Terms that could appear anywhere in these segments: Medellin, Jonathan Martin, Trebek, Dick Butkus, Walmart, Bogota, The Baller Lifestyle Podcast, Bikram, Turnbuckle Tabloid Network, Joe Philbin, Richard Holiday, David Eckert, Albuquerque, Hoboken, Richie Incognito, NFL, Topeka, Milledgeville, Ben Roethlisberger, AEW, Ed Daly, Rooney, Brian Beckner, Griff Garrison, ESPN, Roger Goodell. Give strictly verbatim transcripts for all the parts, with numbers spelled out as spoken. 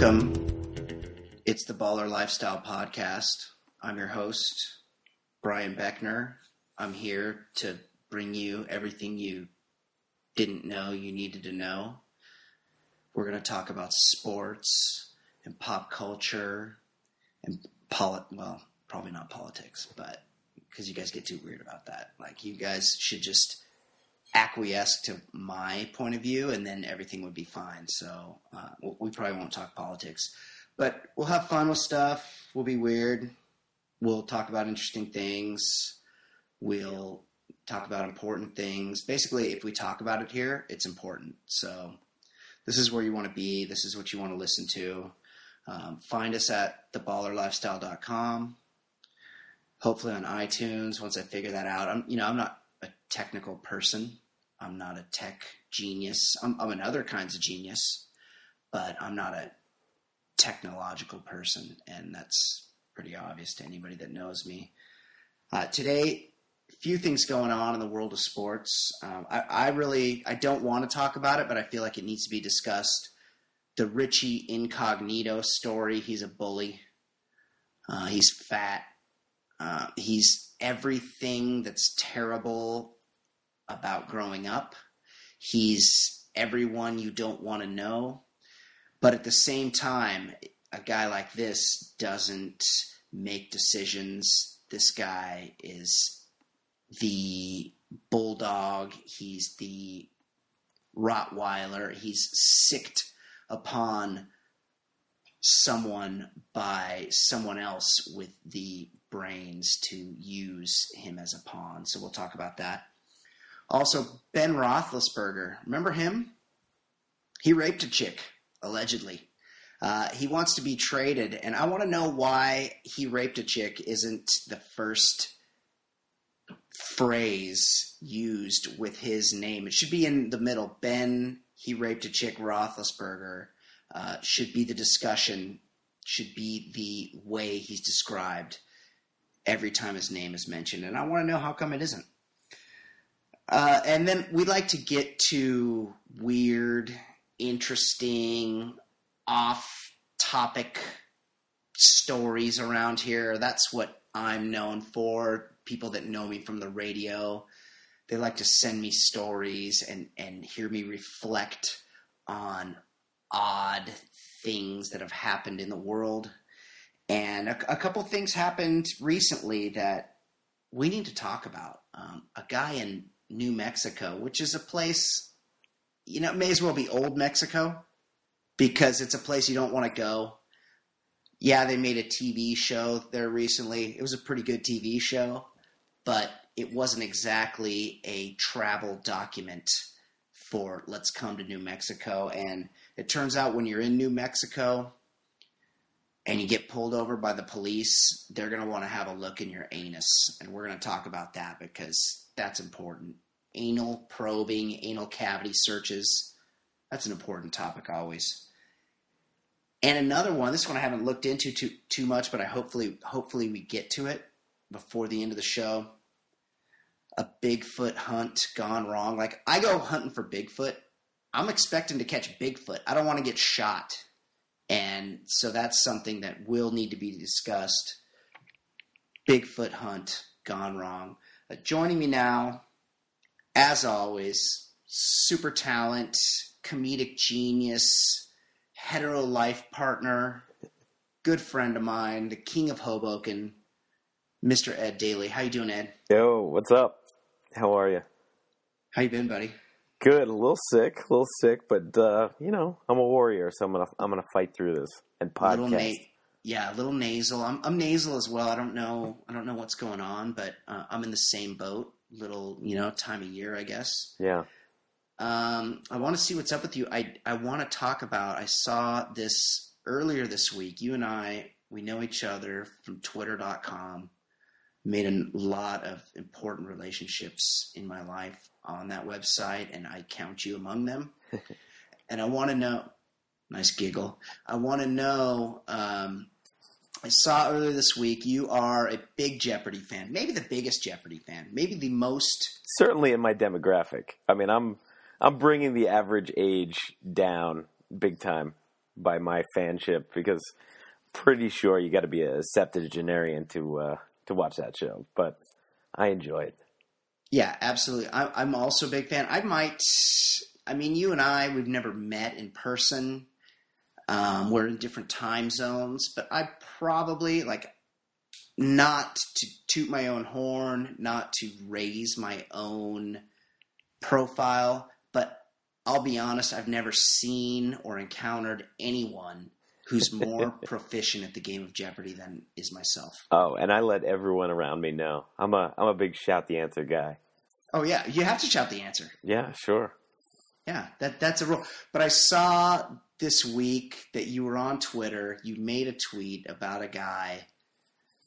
Welcome. It's the Baller Lifestyle Podcast. I'm your host, Brian Beckner. I'm here to bring you everything you didn't know you needed to know. We're going to talk about sports and pop culture and polit. Well, probably not politics, but because you guys get too weird about that. Like, you guys should just acquiesce to my point of view, and then everything would be fine. So uh, we probably won't talk politics, but we'll have fun with stuff. We'll be weird. We'll talk about interesting things. We'll talk about important things. Basically, if we talk about it here, it's important. So this is where you want to be. This is what you want to listen to. Um, find us at the baller lifestyle dot com. Hopefully on iTunes. Once I figure that out, I'm, you know, I'm not a technical person. I'm not a tech genius. I'm, I'm in other kinds of genius, but I'm not a technological person, and that's pretty obvious to anybody that knows me. Uh, today, a few things going on in the world of sports. Um, I, I really, I don't want to talk about it, but I feel like it needs to be discussed. The Richie Incognito story. He's a bully. Uh, he's fat. Uh, he's everything that's terrible about growing up. He's everyone you don't want to know. But at the same time, a guy like this doesn't make decisions. This guy is the bulldog. He's the Rottweiler. He's sicked upon someone by someone else with the brains to use him as a pawn. So we'll talk about that. Also, Ben Roethlisberger. Remember him? He raped a chick, allegedly. Uh, he wants to be traded, and I want to know why "he raped a chick" isn't the first phrase used with his name. It should be in the middle. Ben, he raped a chick, Roethlisberger uh, should be the discussion, should be the way he's described every time his name is mentioned. And I want to know how come it isn't. Uh, and then we like to get to weird, interesting, off-topic stories around here. That's what I'm known for. People that know me from the radio, they like to send me stories and, and hear me reflect on odd things that have happened in the world. And a, a couple things happened recently that we need to talk about. Um, a guy in New Mexico, which is a place, you know, it may as well be old Mexico because it's a place you don't want to go. Yeah, they made a T V show there recently. It was a pretty good T V show, but it wasn't exactly a travel document for let's come to New Mexico. And it turns out when you're in New Mexico and you get pulled over by the police, they're going to want to have a look in your anus. And we're going to talk about that because that's important. Anal probing, anal cavity searches. That's an important topic always. And another one, this one I haven't looked into too, too much, but I hopefully hopefully we get to it before the end of the show. A Bigfoot hunt gone wrong. Like, I go hunting for Bigfoot. I'm expecting to catch Bigfoot. I don't want to get shot. And so that's something that will need to be discussed. Bigfoot hunt gone wrong. Uh, joining me now, as always, super talent, comedic genius, hetero life partner, good friend of mine, the king of Hoboken, Mister Ed Daly. How you doing, Ed? Yo, what's up? How are you? How you been, buddy? Good, a little sick, a little sick, but, uh, you know, I'm a warrior, so I'm going to I'm gonna fight through this and podcast. Little na- yeah, a little nasal. I'm, I'm nasal as well. I don't know I don't know what's going on, but uh, I'm in the same boat, little, you know, time of year, I guess. Yeah. Um, I want to see what's up with you. I, I want to talk about, I saw this earlier this week. You and I, we know each other from twitter dot com, made a lot of important relationships in my life on that website, and I count you among them. And I want to know, nice giggle. I want to know, um, I saw earlier this week, you are a big Jeopardy fan, maybe the biggest Jeopardy fan, maybe the most. Certainly in my demographic. I mean, I'm, I'm bringing the average age down big time by my fanship, because pretty sure you got to be a septuagenarian to uh, to watch that show. But I enjoy it. Yeah, absolutely. I, I'm also a big fan. I might. I mean, you and I, we've never met in person. Um, we're in different time zones, but I probably, like, not to toot my own horn, not to raise my own profile, but I'll be honest, I've never seen or encountered anyone who's more proficient at the game of Jeopardy than is myself. Oh, and I let everyone around me know. I'm a I'm a big shout the answer guy. Oh, yeah. You have to shout the answer. Yeah, sure. Yeah, that that's a rule. But I saw this week that you were on Twitter. You made a tweet about a guy,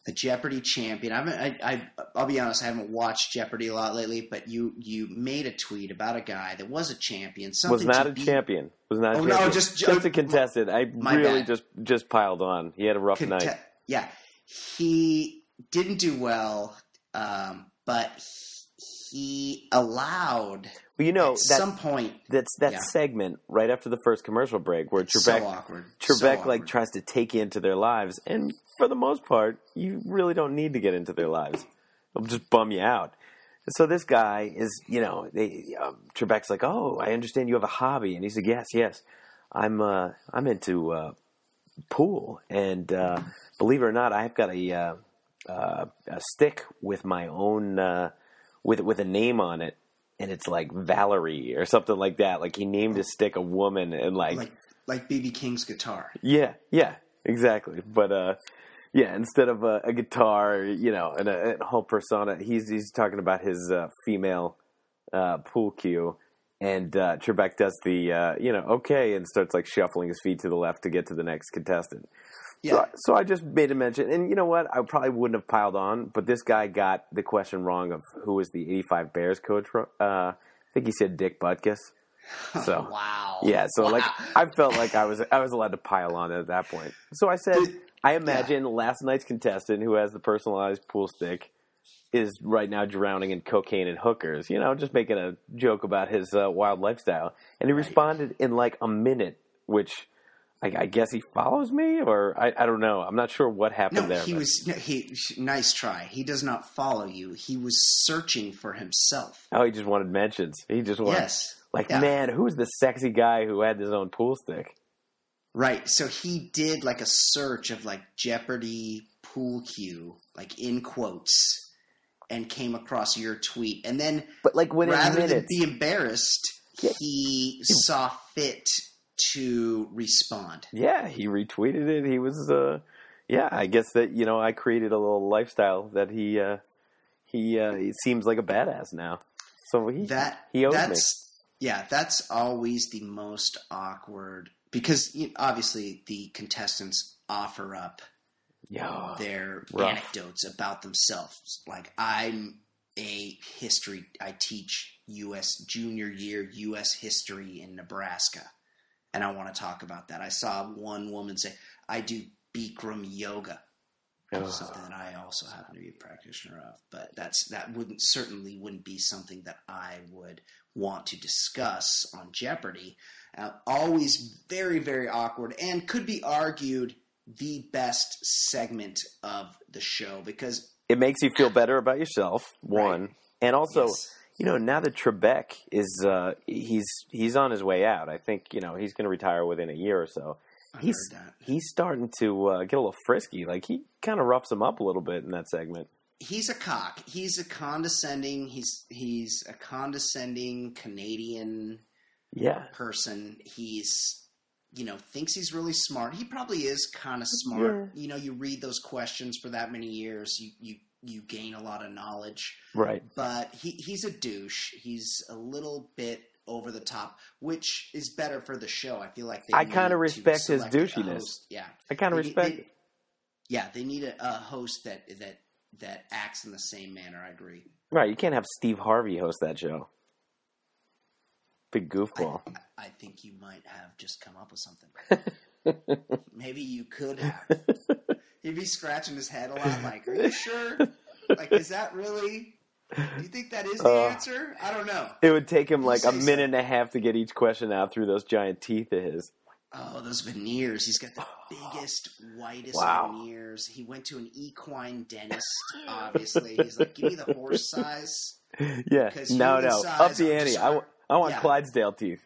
a Jeopardy champion. I haven't, I, I, I'll be honest, I haven't watched Jeopardy a lot lately, but you, you made a tweet about a guy that was a champion. Was not a be, champion. Was not a oh, champion. No, just, just a contestant. I really bad. just just piled on. He had a rough Conte- night. Yeah. He didn't do well, um, but he, He allowed. Well, you know, at that, some point, that's that yeah. segment right after the first commercial break where it's Trebek, so awkward. Trebek so awkward. like tries to take you into their lives, and for the most part, you really don't need to get into their lives. It'll just bum you out. So this guy is, you know, they, um, Trebek's like, "Oh, I understand you have a hobby," and he's like, "Yes, yes, I'm, uh, I'm into uh, pool, and uh, believe it or not, I've got a, uh, uh, a stick with my own." Uh, with with a name on it, and it's like Valerie or something like that. Like he named his stick a woman, and like... Like, like B B King's guitar. Yeah, yeah, exactly. But, uh, yeah, instead of a, a guitar, you know, and a, a whole persona, he's he's talking about his uh, female uh, pool cue, and uh, Trebek does the, uh, you know, okay, and starts like shuffling his feet to the left to get to the next contestant. Yeah. So, so I just made a mention, and you know what? I probably wouldn't have piled on, but this guy got the question wrong of who was the eighty-five Bears coach. Uh, I think he said Dick Butkus. So oh, wow, yeah. So wow. like, I felt like I was I was allowed to pile on at that point. So I said, I imagine yeah. last night's contestant who has the personalized pool stick is right now drowning in cocaine and hookers. You know, just making a joke about his uh, wild lifestyle, and he right. responded in like a minute, which. I guess he follows me, or I, I don't know. I'm not sure what happened no, there. He but. was, no, he nice try. He does not follow you. He was searching for himself. Oh, he just wanted mentions. He just wanted, yes. like, yeah. man, who's the sexy guy who had his own pool stick? Right. So he did like a search of like Jeopardy pool cue, like in quotes, and came across your tweet. And then, but like when rather than be embarrassed, yeah. he saw fit to respond. Yeah, he retweeted it. He was, uh, yeah, I guess that, you know, I created a little lifestyle that he, uh, he, uh, he seems like a badass now. So he, that, he owes that's, me. Yeah, that's always the most awkward because you know, obviously the contestants offer up yeah, their rough. anecdotes about themselves. Like, I'm a history, I teach U S junior year U S history in Nebraska. And I want to talk about that. I saw one woman say, I do Bikram yoga, oh. something that I also happen to be a practitioner of. But that's that wouldn't certainly wouldn't be something that I would want to discuss on Jeopardy. Uh, always very, very awkward and could be argued the best segment of the show because it makes you feel better about yourself, one. Right. And also... Yes. You know, now that Trebek is uh, he's he's on his way out. I think you know he's going to retire within a year or so. I he's heard that. He's starting to uh, get a little frisky. Like he kind of roughs him up a little bit in that segment. He's a cock. He's a condescending. He's he's a condescending Canadian yeah. person. He's you know thinks he's really smart. He probably is kind of smart. Yeah. You know, you read those questions for that many years. You you. You gain a lot of knowledge. Right. But he, he's a douche. He's a little bit over the top, which is better for the show. I feel like they I kind of respect his douchiness. Yeah. I kind of respect it. Yeah, they need a, a host that, that that acts in the same manner. I agree. Right. You can't have Steve Harvey host that show. Big goofball. I, I think you might have just come up with something. Maybe you could have. He'd be scratching his head a lot like, are you sure? Like, is that really – do you think that is the uh, answer? I don't know. It would take him like a minute so. and a half to get each question out through those giant teeth of his. Oh, those veneers. He's got the biggest, whitest wow. veneers. He went to an equine dentist, obviously. He's like, give me the horse size. Yeah. No, no. Size, Up the I'm ante. I, w- I want yeah. Clydesdale teeth.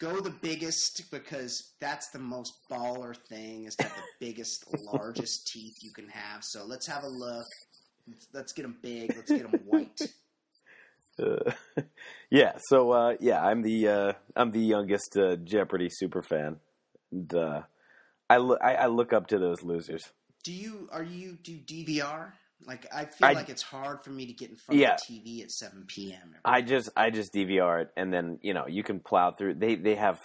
Go the biggest, because that's the most baller thing, is to have the biggest, largest teeth you can have. So let's have a look. Let's, let's get them big. Let's get them white. Uh, yeah. So, uh, yeah, I'm the uh, I'm the youngest uh, Jeopardy super fan. And, uh, I, lo- I I look up to those losers. Do you are you do D V R? Like I feel I, like it's hard for me to get in front yeah. of T V at seven p.m. I just I just D V R it, and then you know you can plow through. They they have,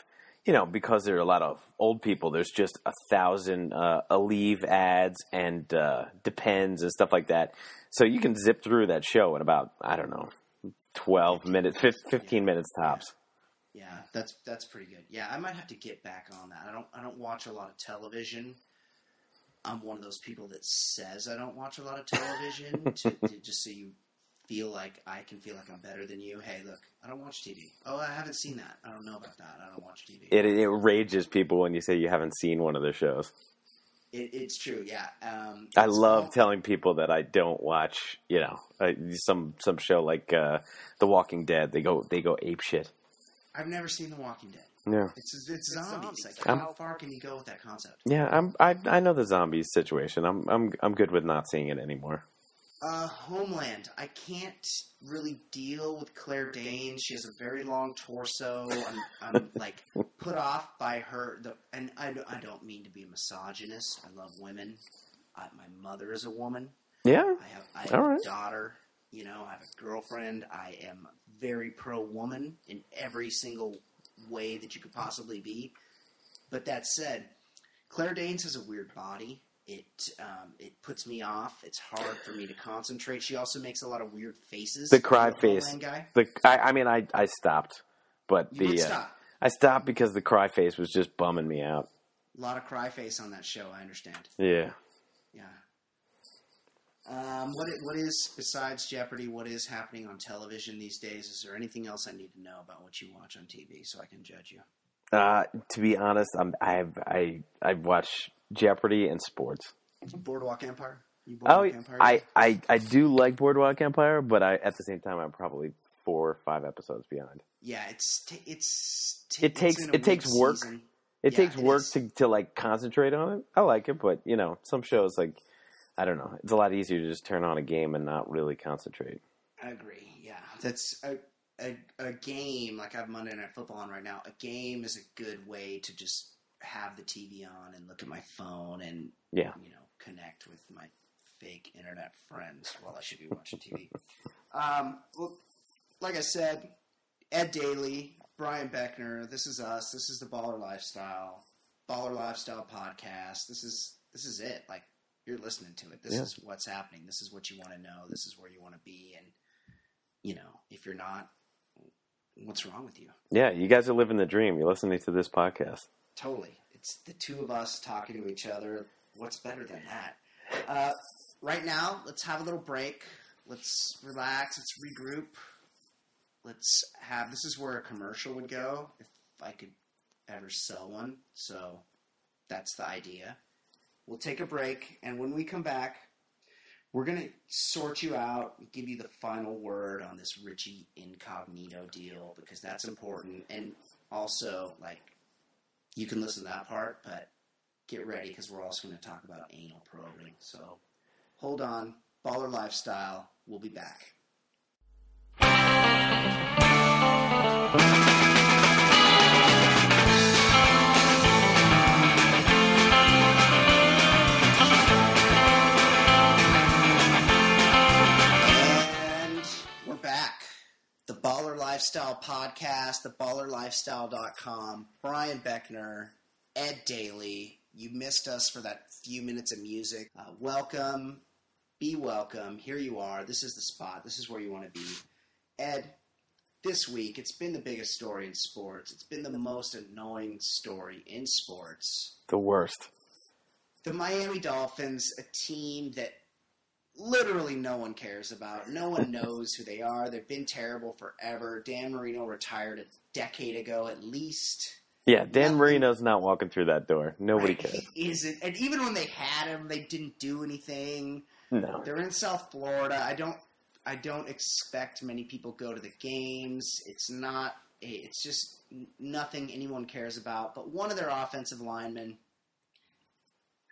you know, because there are a lot of old people. There's just a thousand uh, Aleve ads and uh, Depends and stuff like that. So you can zip through that show in about I don't know twelve minutes, fifteen yeah. minutes tops. Yeah, that's that's pretty good. Yeah, I might have to get back on that. I don't I don't watch a lot of television. I'm one of those people that says I don't watch a lot of television to, to just so you feel like I can feel like I'm better than you. Hey, look, I don't watch T V. Oh, I haven't seen that. I don't know about that. I don't watch T V. It it rages people when you say you haven't seen one of their shows. It, it's true, yeah. Um, I love called, telling people that I don't watch, you know, uh, some some show like uh, The Walking Dead. They go they go apeshit. I've never seen The Walking Dead. No, it's it's, it's zombies. zombies. Like, how I'm, far can you go with that concept? Yeah, I'm I I know the zombies situation. I'm I'm I'm good with not seeing it anymore. Uh, Homeland. I can't really deal with Claire Danes. She has a very long torso. I'm I'm like put off by her. The, and I I don't mean to be a misogynist. I love women. I, my mother is a woman. Yeah. I have I have All right. a daughter. You know, I have a girlfriend. I am very pro-woman in every single way that you could possibly be. But that said, Claire Danes has a weird body. It um, it puts me off. It's hard for me to concentrate. She also makes a lot of weird faces. The cry the face. Guy. The I, I mean, I, I stopped. But you the uh, stop. I stopped because the cry face was just bumming me out. A lot of cry face on that show, I understand. Yeah. Yeah. Um, what what is, besides Jeopardy, what is happening on television these days? Is there anything else I need to know about what you watch on T V so I can judge you? Uh, to be honest, I'm, I've I I watch Jeopardy and sports. Boardwalk Empire. You Boardwalk oh, Empire? I, I I do like Boardwalk Empire, but I at the same time I'm probably four or five episodes behind. Yeah, it's t- it's t- it takes it takes work. Season. It yeah, takes it work is. to to like concentrate on it. I like it, but you know some shows like. I don't know. It's a lot easier to just turn on a game and not really concentrate. I agree. Yeah, that's a a, a game. Like I have Monday Night Football on right now. A game is a good way to just have the T V on and look at my phone and yeah. you know connect with my fake internet friends while I should be watching T V. um, well, like I said, Ed Daly, Brian Beckner. This is us. This is the Baller Lifestyle, Baller Lifestyle Podcast. This is this is it. Like. You're listening to it. This yeah. is what's happening. This is what you want to know. This is where you want to be. And, you know, if you're not, what's wrong with you? Yeah, you guys are living the dream. You're listening to this podcast. Totally. It's the two of us talking to each other. What's better than that? Uh, right now, let's have a little break. Let's relax. Let's regroup. Let's have – this is where a commercial would go if I could ever sell one. So that's the idea. We'll take a break, and when we come back, we're going to sort you out and give you the final word on this Richie Incognito deal, because that's important. And also, like, you can listen to that part, but get ready, because we're also going to talk about anal probing. So hold on. Baller Lifestyle. We'll be back. The Baller Lifestyle Podcast, the baller lifestyle dot com, Brian Beckner, Ed Daly. You missed us for that few minutes of music. Uh, welcome. Be welcome. Here you are. This is the spot. This is where you want to be. Ed, this week, it's been the biggest story in sports. It's been the most annoying story in sports. The worst. The Miami Dolphins, a team that literally no one cares about. No one knows who they are. They've been terrible forever. Dan Marino retired a decade ago at least. Yeah, Dan Marino's not walking through that door. Nobody right. cares. He isn't. And even when they had him, they didn't do anything. No. They're in South Florida. I don't I don't expect many people go to the games. It's not – it's just nothing anyone cares about. But one of their offensive linemen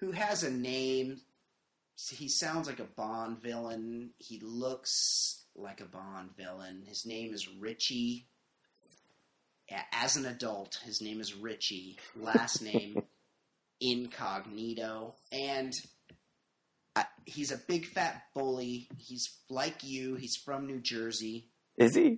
who has a name, he sounds like a Bond villain. He looks like a Bond villain. His name is Richie. As an adult, his name is Richie. Last name, Incognito. And I, he's a big, fat bully. He's like you. He's from New Jersey. Is he?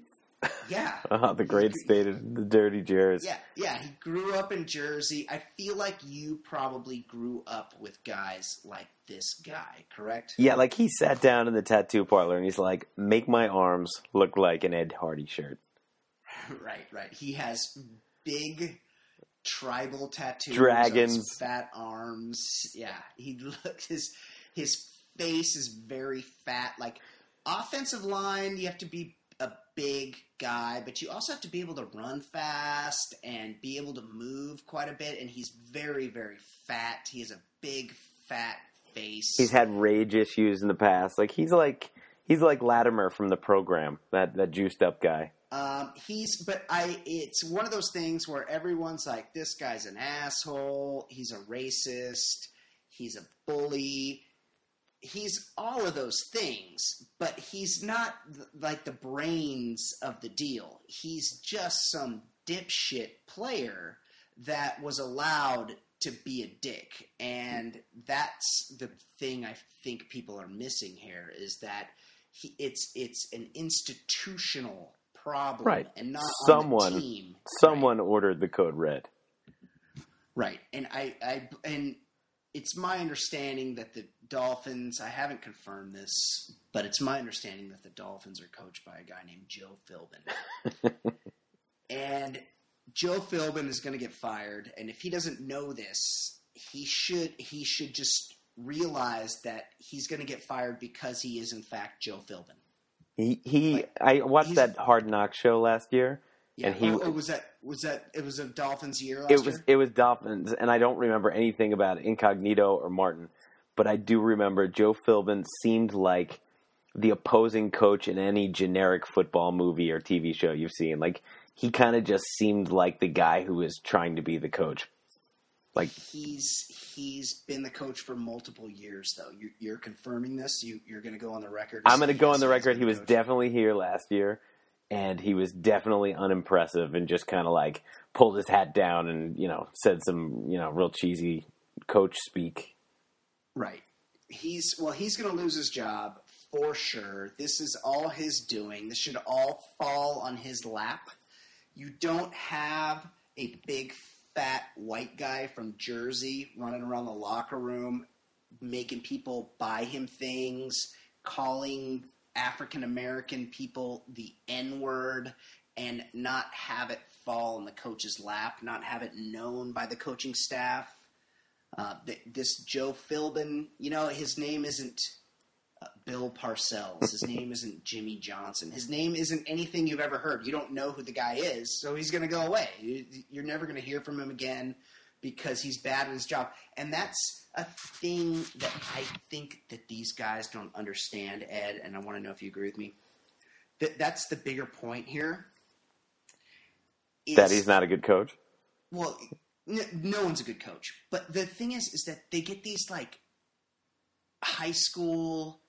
Yeah. Oh, the great state of the dirty Jersey. Yeah, yeah. He grew up in Jersey. I feel like you probably grew up with guys like this guy, correct? Yeah, like he sat down in the tattoo parlor and he's like, make my arms look like an Ed Hardy shirt. Right, right. He has big tribal tattoos, dragons, fat arms. Yeah, he looks his his face is very fat. Like offensive line, you have to be a big guy, but you also have to be able to run fast and be able to move quite a bit. And he's very, very fat. He has a big fat face. He's had rage issues in the past. Like he's like he's like Latimer from The Program, that that juiced up guy. Um, he's, but I, it's one of those things where everyone's like, this guy's an asshole. He's a racist. He's a bully. He's all of those things, but he's not th- like the brains of the deal. He's just some dipshit player that was allowed to be a dick. And that's the thing I think people are missing here is that he, it's, it's an institutional problem, right. And not someone, on the team. Someone right. ordered the code red. Right. And I, I and it's my understanding that the Dolphins, I haven't confirmed this, but it's my understanding that the Dolphins are coached by a guy named Joe Philbin. And Joe Philbin is going to get fired, and if he doesn't know this, he should he should just realize that he's going to get fired because he is in fact Joe Philbin. He, he like, I watched that Hard Knock show last year, yeah, and he oh, was that was that it was a Dolphins year. Last it was year? It was Dolphins, and I don't remember anything about Incognito or Martin, but I do remember Joe Philbin seemed like the opposing coach in any generic football movie or T V show you've seen. Like he kind of just seemed like the guy who was trying to be the coach. Like he's he's been the coach for multiple years, though. You, you're confirming this. You, you're going to go on the record. I'm going to go on the record. He was definitely here last year, and he was definitely unimpressive and just kind of like pulled his hat down and you know said some you know real cheesy coach speak. Right. He's well. He's going to lose his job for sure. This is all his doing. This should all fall on his lap. You don't have a big fat white guy from Jersey running around the locker room, making people buy him things, calling African-American people the N-word, and not have it fall in the coach's lap, not have it known by the coaching staff. Uh, this Joe Philbin, you know, his name isn't uh, Bill Parcells. His name isn't Jimmy Johnson. His name isn't anything you've ever heard. You don't know who the guy is, so he's going to go away. You, you're never going to hear from him again because he's bad at his job. And that's a thing that I think that these guys don't understand, Ed, and I want to know if you agree with me. That That's the bigger point here. It's, that he's not a good coach? Well, no, no one's a good coach. But the thing is is that they get these, like, high school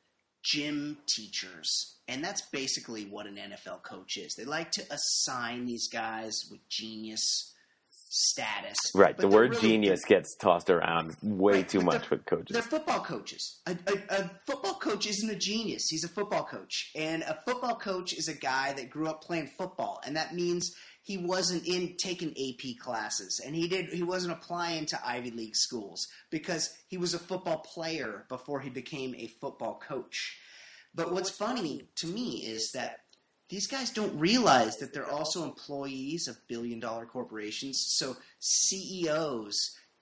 gym teachers, and that's basically what an N F L coach is. They like to assign these guys with genius status. Right, the word really, genius gets tossed around way right, too much with coaches. They're football coaches. A, a, a football coach isn't a genius. He's a football coach. And a football coach is a guy that grew up playing football, and that means he wasn't in taking A P classes, and he did. He wasn't applying to Ivy League schools because he was a football player before he became a football coach. But what's funny to me is that these guys don't realize that they're also employees of billion-dollar corporations, so C E Os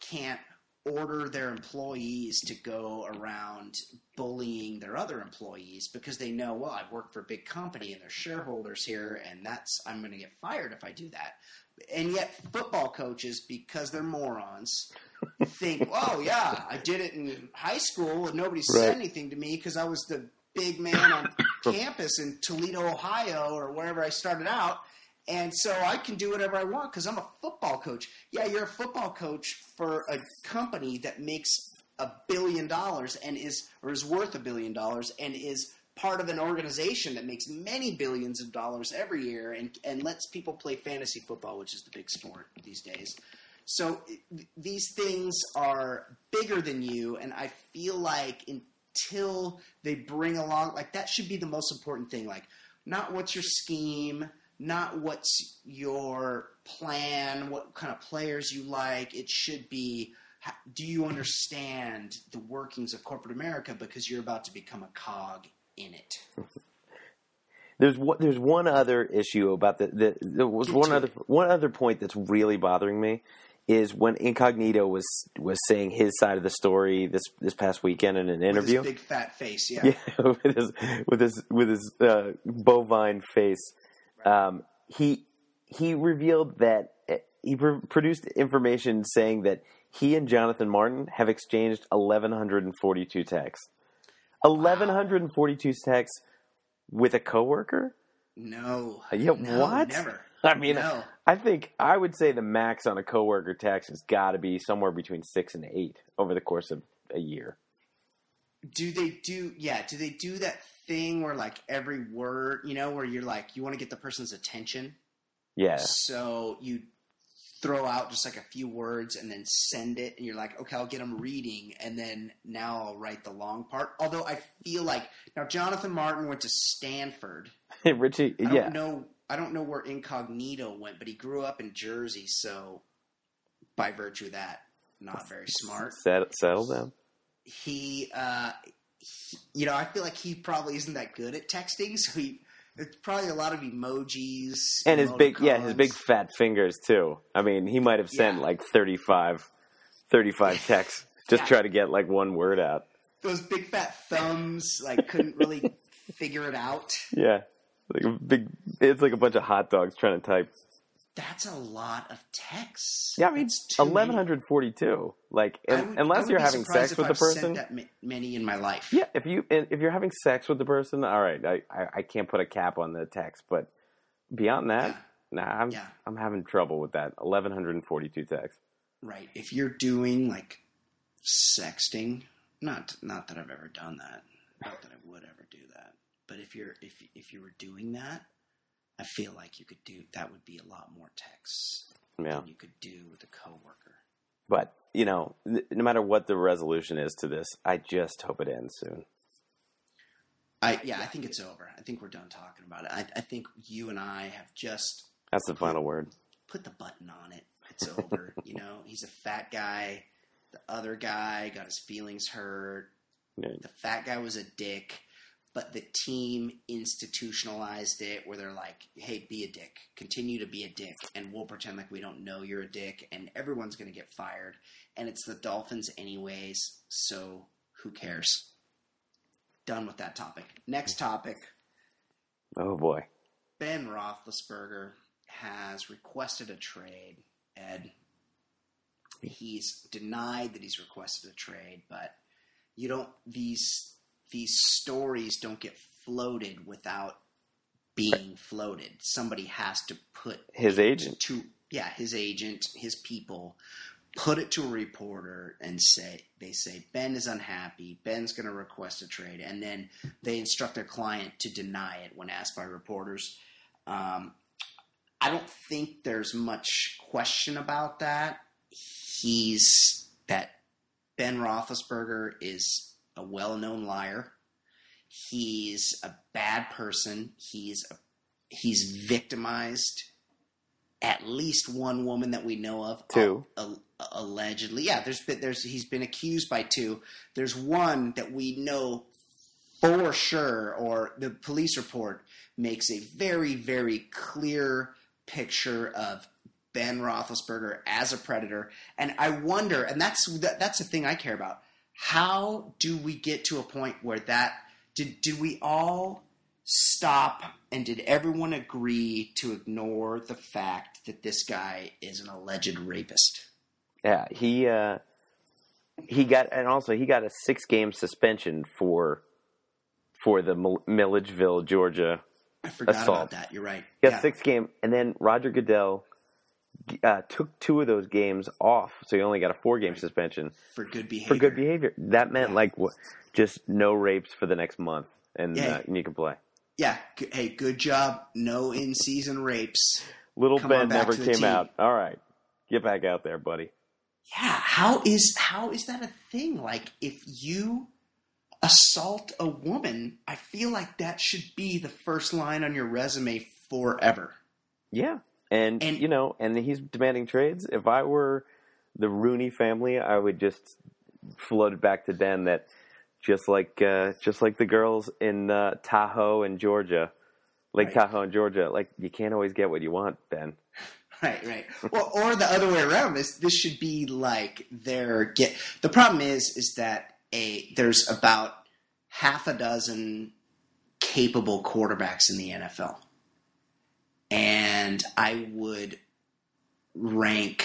can't order their employees to go around bullying their other employees because they know, well, I work for a big company and they're shareholders here, and that's I'm going to get fired if I do that. And yet football coaches, because they're morons, think, oh, yeah, I did it in high school and nobody said right. anything to me because I was the big man on campus in Toledo, Ohio, or wherever I started out. And so I can do whatever I want because I'm a football coach. Yeah, you're a football coach for a company that makes a billion dollars and is – or is worth a billion dollars and is part of an organization that makes many billions of dollars every year and, and lets people play fantasy football, which is the big sport these days. So th- these things are bigger than you, and I feel like until they bring along – like that should be the most important thing. Like not what's your scheme – not what's your plan, what kind of players you like. It should be, do you understand the workings of corporate America because you're about to become a cog in it. There's there's one other issue about the, the there was Get one other it. one other point that's really bothering me is when Incognito was was saying his side of the story this this past weekend in an interview. With his big fat face, yeah. yeah with his with his with his uh, bovine face. Um, he he revealed that he pr- produced information saying that he and Jonathan Martin have exchanged eleven forty-two texts. eleven forty-two wow. texts with a coworker? No. Yeah, no, what? Never. I mean, no. I think I would say the max on a coworker text has got to be somewhere between six and eight over the course of a year. Do they do? Yeah. Do they do that thing where like every word, you know, where you're like, you want to get the person's attention. Yeah. So you throw out just like a few words and then send it and you're like, okay, I'll get them reading. And then now I'll write the long part. Although I feel like now Jonathan Martin went to Stanford. Hey, Richie. I don't yeah. know, I don't know where Incognito went, but he grew up in Jersey. So by virtue of that, not very smart. Settle, settle down. He, uh, he, you know, I feel like he probably isn't that good at texting, so he it's probably a lot of emojis and his big, yeah, his big fat fingers too. I mean, he might have sent yeah. like thirty-five texts just yeah. try to get like one word out. Those big fat thumbs, like, couldn't really figure it out. Yeah, like a big, it's like a bunch of hot dogs trying to type. That's a lot of texts. Yeah, I mean, eleven forty-two. Like, would, unless you're having sex with I've the person, that m- many in my life. Yeah, if you if you're having sex with the person, all right, I, I, I can't put a cap on the text, but beyond that, yeah. nah, I'm yeah. I'm having trouble with that. eleven forty-two texts. Right. If you're doing like sexting, not not that I've ever done that, not that I would ever do that, but if you're if if you were doing that. I feel like you could do that would be a lot more texts yeah. than you could do with a coworker. But, you know, th- no matter what the resolution is to this, I just hope it ends soon. I Yeah, I think it's over. I think we're done talking about it. I, I think you and I have just... That's the final put, word. Put the button on it. It's over. You know, he's a fat guy. The other guy got his feelings hurt. Yeah. The fat guy was a dick. But the team institutionalized it where they're like, hey, be a dick. Continue to be a dick. And we'll pretend like we don't know you're a dick. And everyone's going to get fired. And it's the Dolphins anyways. So who cares? Done with that topic. Next topic. Oh, boy. Ben Roethlisberger has requested a trade, Ed. He's denied that he's requested a trade. But you don't – these – these stories don't get floated without being floated. Somebody has to put his agent to, yeah, his agent, his people put it to a reporter and say, they say, Ben is unhappy. Ben's going to request a trade. And then they instruct their client to deny it when asked by reporters. Um, I don't think there's much question about that. He's that Ben Roethlisberger is, a well-known liar. He's a bad person. He's a, he's victimized at least one woman that we know of. Two. Uh, uh, allegedly. Yeah, there's been, there's he's been accused by two. There's one that we know for sure, or the police report makes a very, very clear picture of Ben Roethlisberger as a predator. And I wonder, and that's that, that's the thing I care about. How do we get to a point where that did, – did we all stop and did everyone agree to ignore the fact that this guy is an alleged rapist? Yeah, he uh, he got, and also he got a six game suspension for for the Mill- Milledgeville, Georgia assault. I forgot assault. about that. You're right. He got yeah, six game, and then Roger Goodell uh, took two of those games off, so he only got a four game right. suspension for good behavior. For good behavior, that meant yeah. like just no rapes for the next month, and, yeah. uh, and you can play. Yeah. Hey, good job. No in-season rapes. Little Come Ben never came team. out. All right. Get back out there, buddy. Yeah. How is how is that a thing? Like, if you assault a woman, I feel like that should be the first line on your resume forever. Yeah. And, and you know, and he's demanding trades. If I were the Rooney family, I would just float back to Dan that – Just like uh, just like the girls in uh, Tahoe and Georgia, Lake right. Tahoe and Georgia, like you can't always get what you want, Ben. Right, right. Well, or the other way around. This this should be like their get. The problem is is that a there's about half a dozen capable quarterbacks in the N F L, and I would rank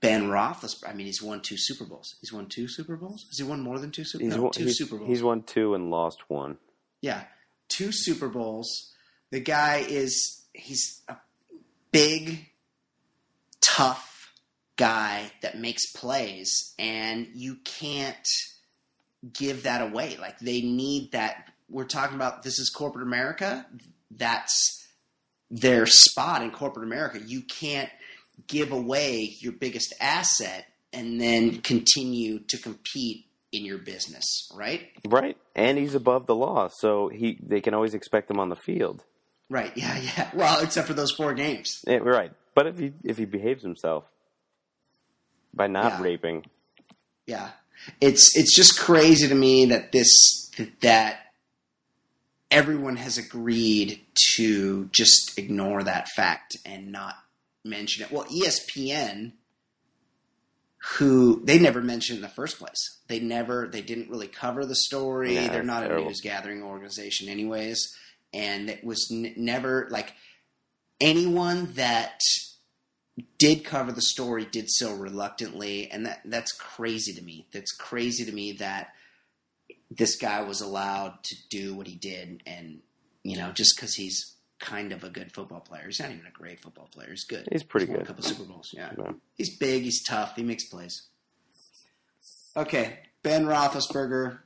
Ben Roethlisberger, I mean, he's won two Super Bowls. He's won two Super Bowls? Has he won more than two Super Bowls? He's won, no, two he's, Super Bowls. He's won two and lost one. Yeah, two Super Bowls. The guy is – he's a big, tough guy that makes plays, and you can't give that away. Like, they need that – we're talking about this is corporate America. That's their spot in corporate America. You can't – give away your biggest asset and then continue to compete in your business, right? Right. And he's above the law, so he they can always expect him on the field. Right, yeah, yeah. Well, except for those four games. Yeah, right. But if he if he behaves himself by not yeah. raping. Yeah. It's it's just crazy to me that this that everyone has agreed to just ignore that fact and not mention it. Well, E S P N, who they never mentioned in the first place. They never, they didn't really cover the story. Yeah, They're not terrible. a news gathering organization anyways. And it was n- never like anyone that did cover the story did so reluctantly. And that that's crazy to me. That's crazy to me that this guy was allowed to do what he did. And, you know, just because he's kind of a good football player. He's not even a great football player. He's good. He's pretty he's good. A couple of Super Bowls. Yeah. yeah. He's big. He's tough. He makes plays. Okay. Ben Roethlisberger,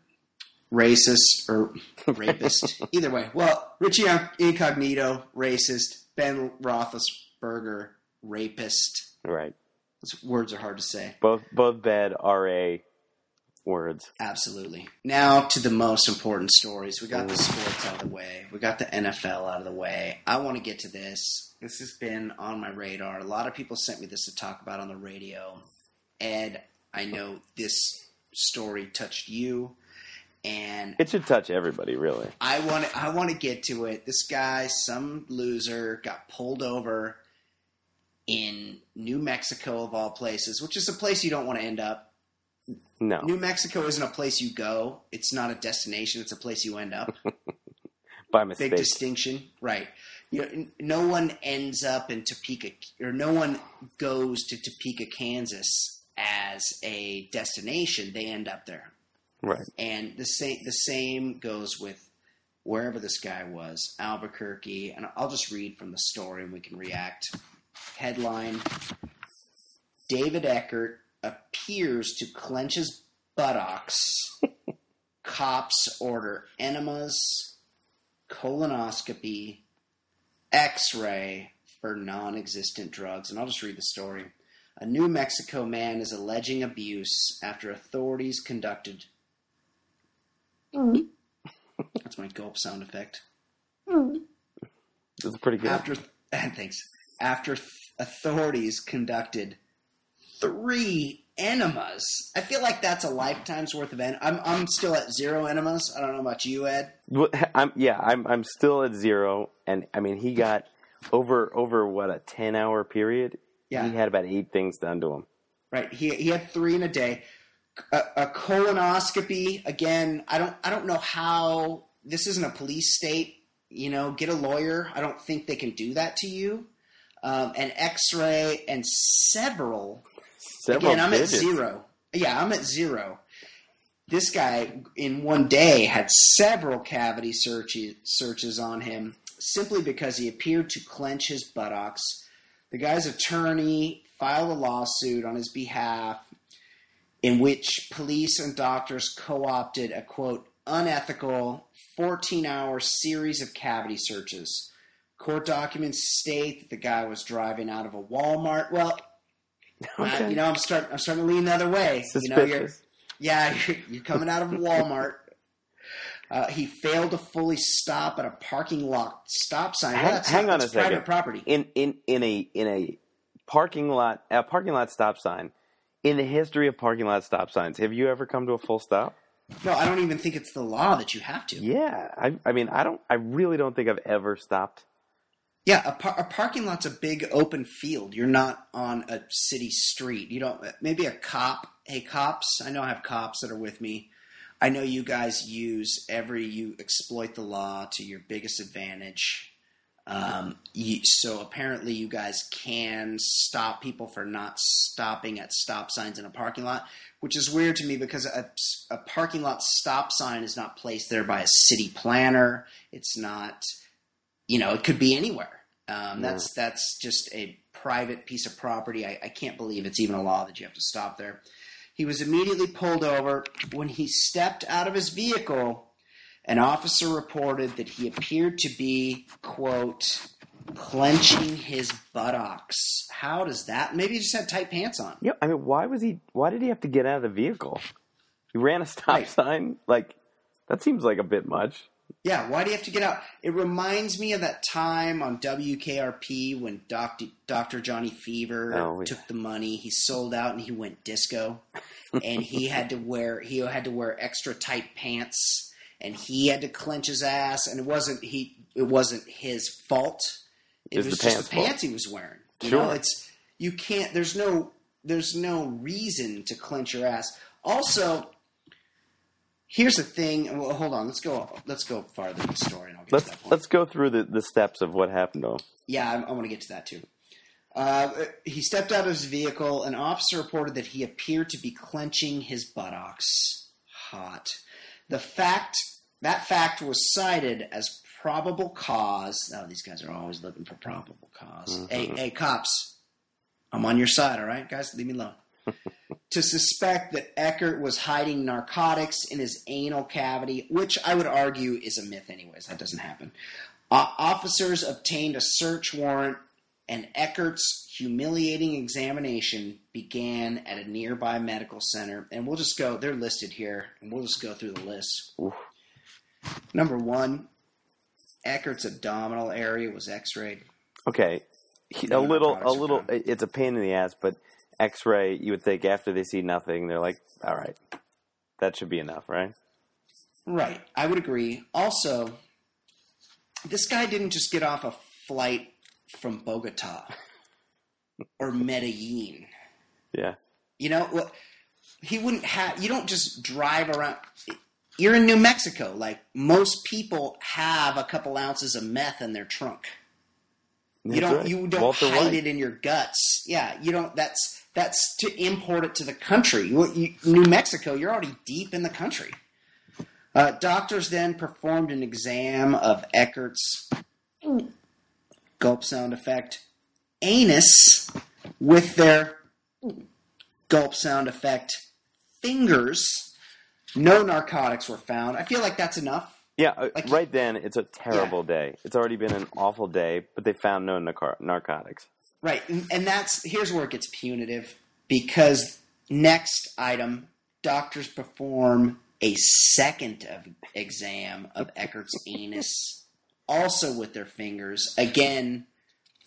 racist or rapist. Either way. Well, Richie Incognito, racist. Ben Roethlisberger, rapist. Right. Those words are hard to say. Both both bad R A words. Absolutely. Now to the most important stories. We got the sports out of the way. We got the N F L out of the way. I want to get to this. This has been on my radar. A lot of people sent me this to talk about on the radio. Ed, I know this story touched you, and it should touch everybody, really. I want to, I want to get to it. This guy, some loser, got pulled over in New Mexico of all places, which is a place you don't want to end up. No. New Mexico isn't a place you go. It's not a destination. It's a place you end up. By mistake. Big distinction. Right. You know, no one ends up in Topeka – or no one goes to Topeka, Kansas as a destination. They end up there. Right. And the same, the same goes with wherever this guy was, Albuquerque. And I'll just read from the story and we can react. Headline, David Eckert appears to clench his buttocks. Cops order enemas, colonoscopy, x-ray for non-existent drugs. And I'll just read the story. A New Mexico man is alleging abuse after authorities conducted... Mm. That's my gulp sound effect. Mm. That's pretty good. After, thanks. After authorities conducted... Three enemas. I feel like that's a lifetime's worth of en- I'm I'm still at zero enemas. I don't know about you, Ed. Well, I'm, yeah, I'm I'm still at zero, and I mean he got over over what a ten hour period. Yeah, he had about eight things done to him. Right. He he had three in a day. A, a colonoscopy again. I don't I don't know how this isn't a police state. You know, get a lawyer. I don't think they can do that to you. Um, an X-ray and several. Several. Again, I'm digits. at zero. Yeah, I'm at zero. This guy in one day had several cavity searches searches on him simply because he appeared to clench his buttocks. The guy's attorney filed a lawsuit on his behalf in which police and doctors co-opted a, quote, unethical fourteen-hour series of cavity searches. Court documents state that the guy was driving out of a Walmart. Well, okay. I, you know, I'm starting. I'm starting to lean the other way. Suspicious. You know, you're, yeah, you're, you're coming out of Walmart. Uh, he failed to fully stop at a parking lot stop sign. Well, that's hang hang on a second. Private property in in in a in a parking lot a parking lot stop sign. In the history of parking lot stop signs, have you ever come to a full stop? No, I don't even think it's the law that you have to. Yeah, I, I mean, I don't. I really don't think I've ever stopped. Yeah, a, par- a parking lot's a big open field. You're not on a city street. You don't. Maybe a cop. Hey, cops! I know I have cops that are with me. I know you guys use every. You exploit the law to your biggest advantage. Um, you, so apparently, you guys can stop people for not stopping at stop signs in a parking lot, which is weird to me because a, a parking lot stop sign is not placed there by a city planner. It's not. You know, it could be anywhere. Um, that's yeah. that's just a private piece of property. I, I can't believe it's even a law that you have to stop there. He was immediately pulled over. When he stepped out of his vehicle, an officer reported that he appeared to be, quote, clenching his buttocks. How does that? Maybe he just had tight pants on. Yeah, I mean, why was he? Why did he have to get out of the vehicle? He ran a stop right. sign. Like, that seems like a bit much. Yeah, why do you have to get out? It reminds me of that time on W K R P when Doctor Doctor Johnny Fever oh, yeah. took the money. He sold out and he went disco, and he had to wear he had to wear extra tight pants, and he had to clench his ass. And it wasn't he it wasn't his fault. It it's was the just pants the pants fault. He was wearing. You sure. know, it's you can't. There's no there's no reason to clench your ass. Also. Here's the thing. Well, hold on. Let's go. Let's go farther in the story, and I'll get let's, to that point. Let's go through the, the steps of what happened to him. Yeah, I, I want to get to that too. Uh, he stepped out of his vehicle. An officer reported that he appeared to be clenching his buttocks. Hot. The fact that fact was cited as probable cause. Oh, these guys are always looking for probable cause. Mm-hmm. Hey, hey, cops! I'm on your side. All right, guys, leave me alone. To suspect that Eckert was hiding narcotics in his anal cavity, which I would argue is a myth anyways. That doesn't happen. Uh, officers obtained a search warrant, and Eckert's humiliating examination began at a nearby medical center. And we'll just go – they're listed here, and we'll just go through the list. Oof. Number one, Eckert's abdominal area was x-rayed. Okay. A little – a little. It's a pain in the ass, but – X-ray, you would think after they see nothing, they're like, all right, that should be enough, right? Right. I would agree. Also, this guy didn't just get off a flight from Bogota or Medellin. Yeah. You know, well, he wouldn't have – you don't just drive around – you're in New Mexico. Like, most people have a couple ounces of meth in their trunk. You that's don't right. you don't Walter hide White. It in your guts. Yeah, you don't – that's – that's to import it to the country. New Mexico, you're already deep in the country. Uh, doctors then performed an exam of Eckert's gulp sound effect anus with their gulp sound effect fingers. No narcotics were found. I feel like that's enough. Yeah, like, right then it's a terrible yeah. day. It's already been an awful day, but they found no narc- narcotics. Right, and that's here's where it gets punitive because next item, doctors perform a second of exam of Eckert's anus, also with their fingers. Again,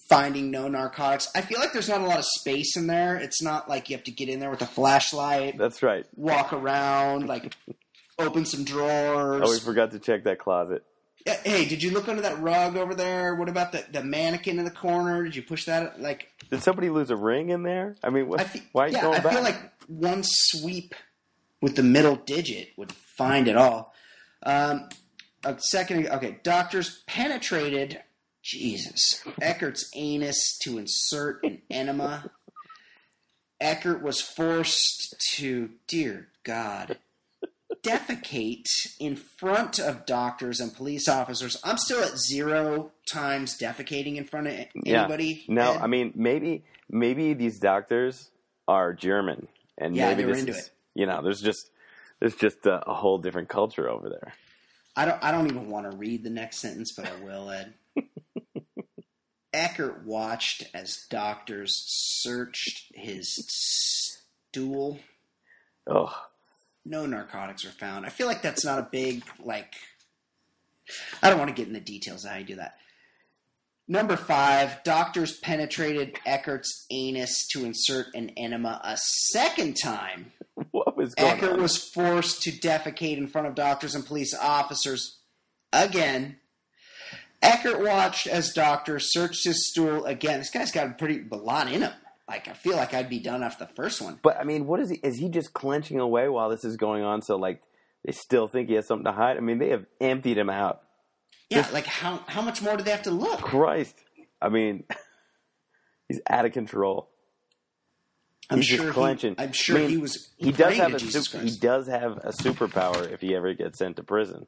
finding no narcotics. I feel like there's not a lot of space in there. It's not like you have to get in there with a flashlight. That's right. Walk around, like open some drawers. Oh, we forgot to check that closet. Hey, did you look under that rug over there? What about the, the mannequin in the corner? Did you push that? Like, did somebody lose a ring in there? I mean, what, I fe- why are you yeah, going I back? I feel like one sweep with the middle digit would find it all. Um, a second ago. Okay, doctors penetrated, Jesus, Eckert's anus to insert an enema. Eckert was forced to, dear God, defecate in front of doctors and police officers. I'm still at zero times defecating in front of anybody. Yeah. No, Ed? I mean, maybe maybe these doctors are German. And yeah, maybe they're into is, it. You know, there's just there's just a, a whole different culture over there. I don't I don't even want to read the next sentence, but I will, Ed. Eckert watched as doctors searched his stool. Oh. No narcotics were found. I feel like that's not a big, like, I don't want to get in the details of how you do that. Number five, doctors penetrated Eckert's anus to insert an enema a second time. What was going Eckert on? Was forced to defecate in front of doctors and police officers again. Eckert watched as doctors searched his stool again. This guy's got a pretty a lot in him. Like, I feel like I'd be done after the first one. But, I mean, what is he? Is he just clenching away while this is going on? So, like, they still think he has something to hide? I mean, they have emptied him out. Yeah, this, like, how how much more do they have to look? Christ. I mean, he's out of control. I'm he's sure just clenching. He, I'm sure I mean, he was he does have a super, He does have a superpower if he ever gets sent to prison.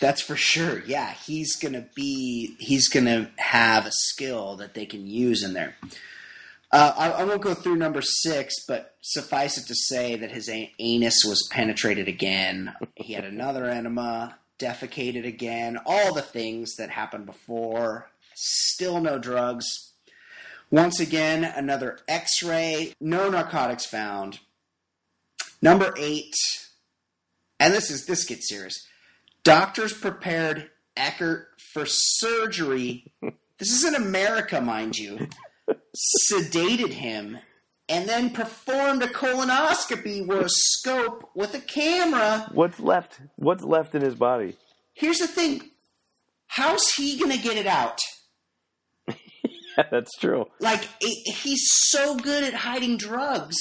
That's for sure. Yeah, he's going to be – he's going to have a skill that they can use in there. Uh, I, I won't go through number six, but suffice it to say that his an- anus was penetrated again. He had another enema, defecated again, all the things that happened before. Still no drugs. Once again, another X-ray. No narcotics found. Number eight, and this is this gets serious. Doctors prepared Eckert for surgery. This is in America, mind you. Sedated him and then performed a colonoscopy with a scope with a camera. What's left? What's left in his body? Here's the thing. How's he going to get it out? Yeah, that's true. Like, it, he's so good at hiding drugs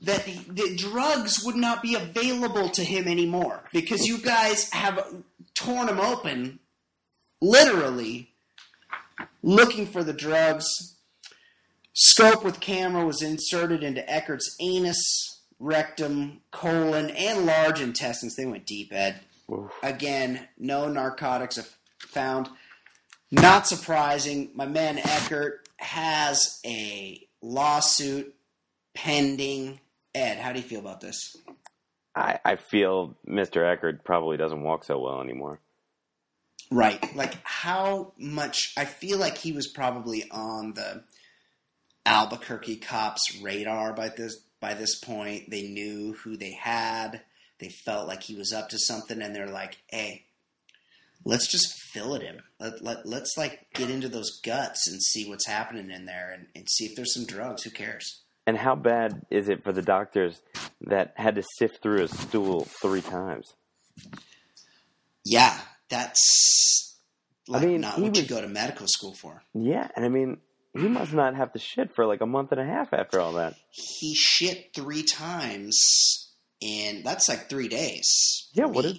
that the drugs would not be available to him anymore because you guys have torn him open, literally, looking for the drugs. Scope with camera was inserted into Eckert's anus, rectum, colon, and large intestines. They went deep, Ed. Oof. Again, no narcotics found. Not surprising. My man Eckert has a lawsuit pending. Ed, how do you feel about this? I, I feel Mister Eckert probably doesn't walk so well anymore. Right. Like, how much... I feel like he was probably on the Albuquerque cops' radar by this by this point. They knew who they had. They felt like he was up to something, and they're like, hey, let's just fill it him. Let, let, let's, like, get into those guts and see what's happening in there and, and see if there's some drugs. Who cares? And how bad is it for the doctors that had to sift through his stool three times? Yeah, that's like I mean, not what was, you go to medical school for. Yeah, and I mean, he must not have to shit for like a month and a half after all that. He shit three times, and that's like three days. Yeah, what is?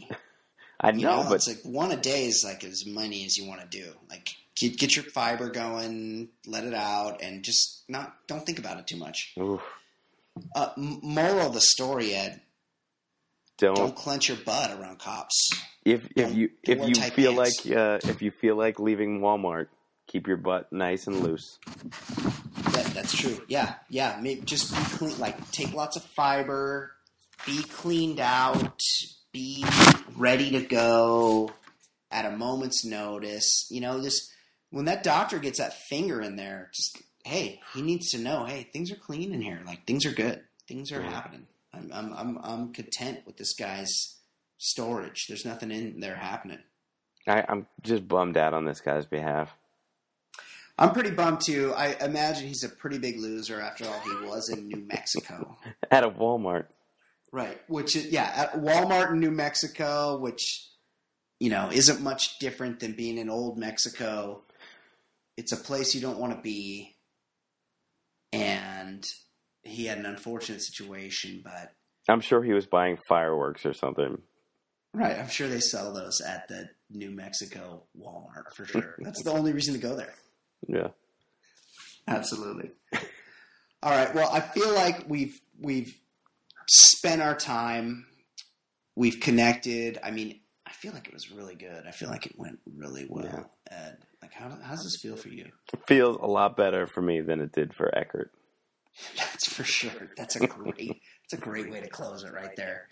I know, you know, but it's like one a day is like as many as you want to do. Like, Get, get your fiber going, let it out, and just not don't think about it too much. Uh, moral of the story, Ed. Don't, don't clench your butt around cops. If if don't, you if you feel hands. like uh, if you feel like leaving Walmart, keep your butt nice and loose. That, that's true. Yeah, yeah. Maybe just be clean. Like, take lots of fiber. Be cleaned out. Be ready to go at a moment's notice. You know, just when that doctor gets that finger in there, just, hey, he needs to know, hey, things are clean in here. Like, things are good. Things are yeah. happening. I'm, I'm, I'm, I'm content with this guy's storage. There's nothing in there happening. I, I'm just bummed out on this guy's behalf. I'm pretty bummed, too. I imagine he's a pretty big loser. After all, he was in New Mexico. At a Walmart. Right. Which is, yeah, at Walmart in New Mexico, which, you know, isn't much different than being in old Mexico. It's a place you don't want to be, and he had an unfortunate situation, but... I'm sure he was buying fireworks or something. Right. I'm sure they sell those at the New Mexico Walmart for sure. That's the only reason to go there. Yeah. Absolutely. All right. Well, I feel like we've we've spent our time. We've connected. I mean, I feel like it was really good. I feel like it went really well. Yeah. Ed, like, how, how does this feel for you? It feels a lot better for me than it did for Eckert. That's for sure. That's a great. That's a great way to close it right there.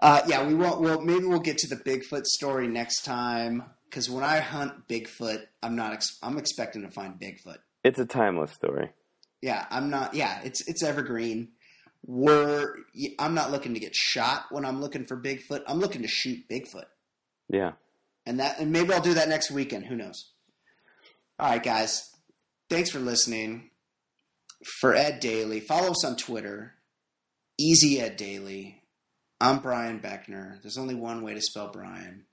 Uh, yeah, we won't. We'll maybe we'll get to the Bigfoot story next time. Because when I hunt Bigfoot, I'm not. Ex- I'm expecting to find Bigfoot. It's a timeless story. Yeah, I'm not. Yeah, it's it's evergreen. We're. I'm not looking to get shot when I'm looking for Bigfoot. I'm looking to shoot Bigfoot. Yeah. And that, and maybe I'll do that next weekend. Who knows? All right, guys. Thanks for listening. For Ed Daly, follow us on Twitter. Easy Ed Daly. I'm Brian Beckner. There's only one way to spell Brian.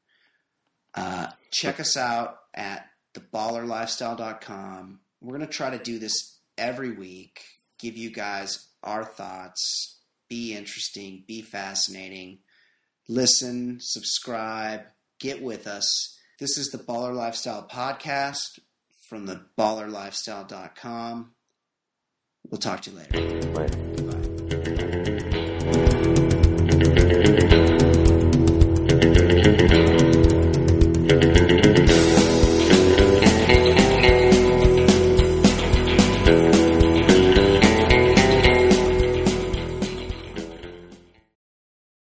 Uh, check us out at the baller lifestyle dot com. We're going to try to do this every week, give you guys our thoughts, be interesting, be fascinating, listen, subscribe, get with us. This is the Baller Lifestyle Podcast from the baller lifestyle dot com. We'll talk to you later. Later.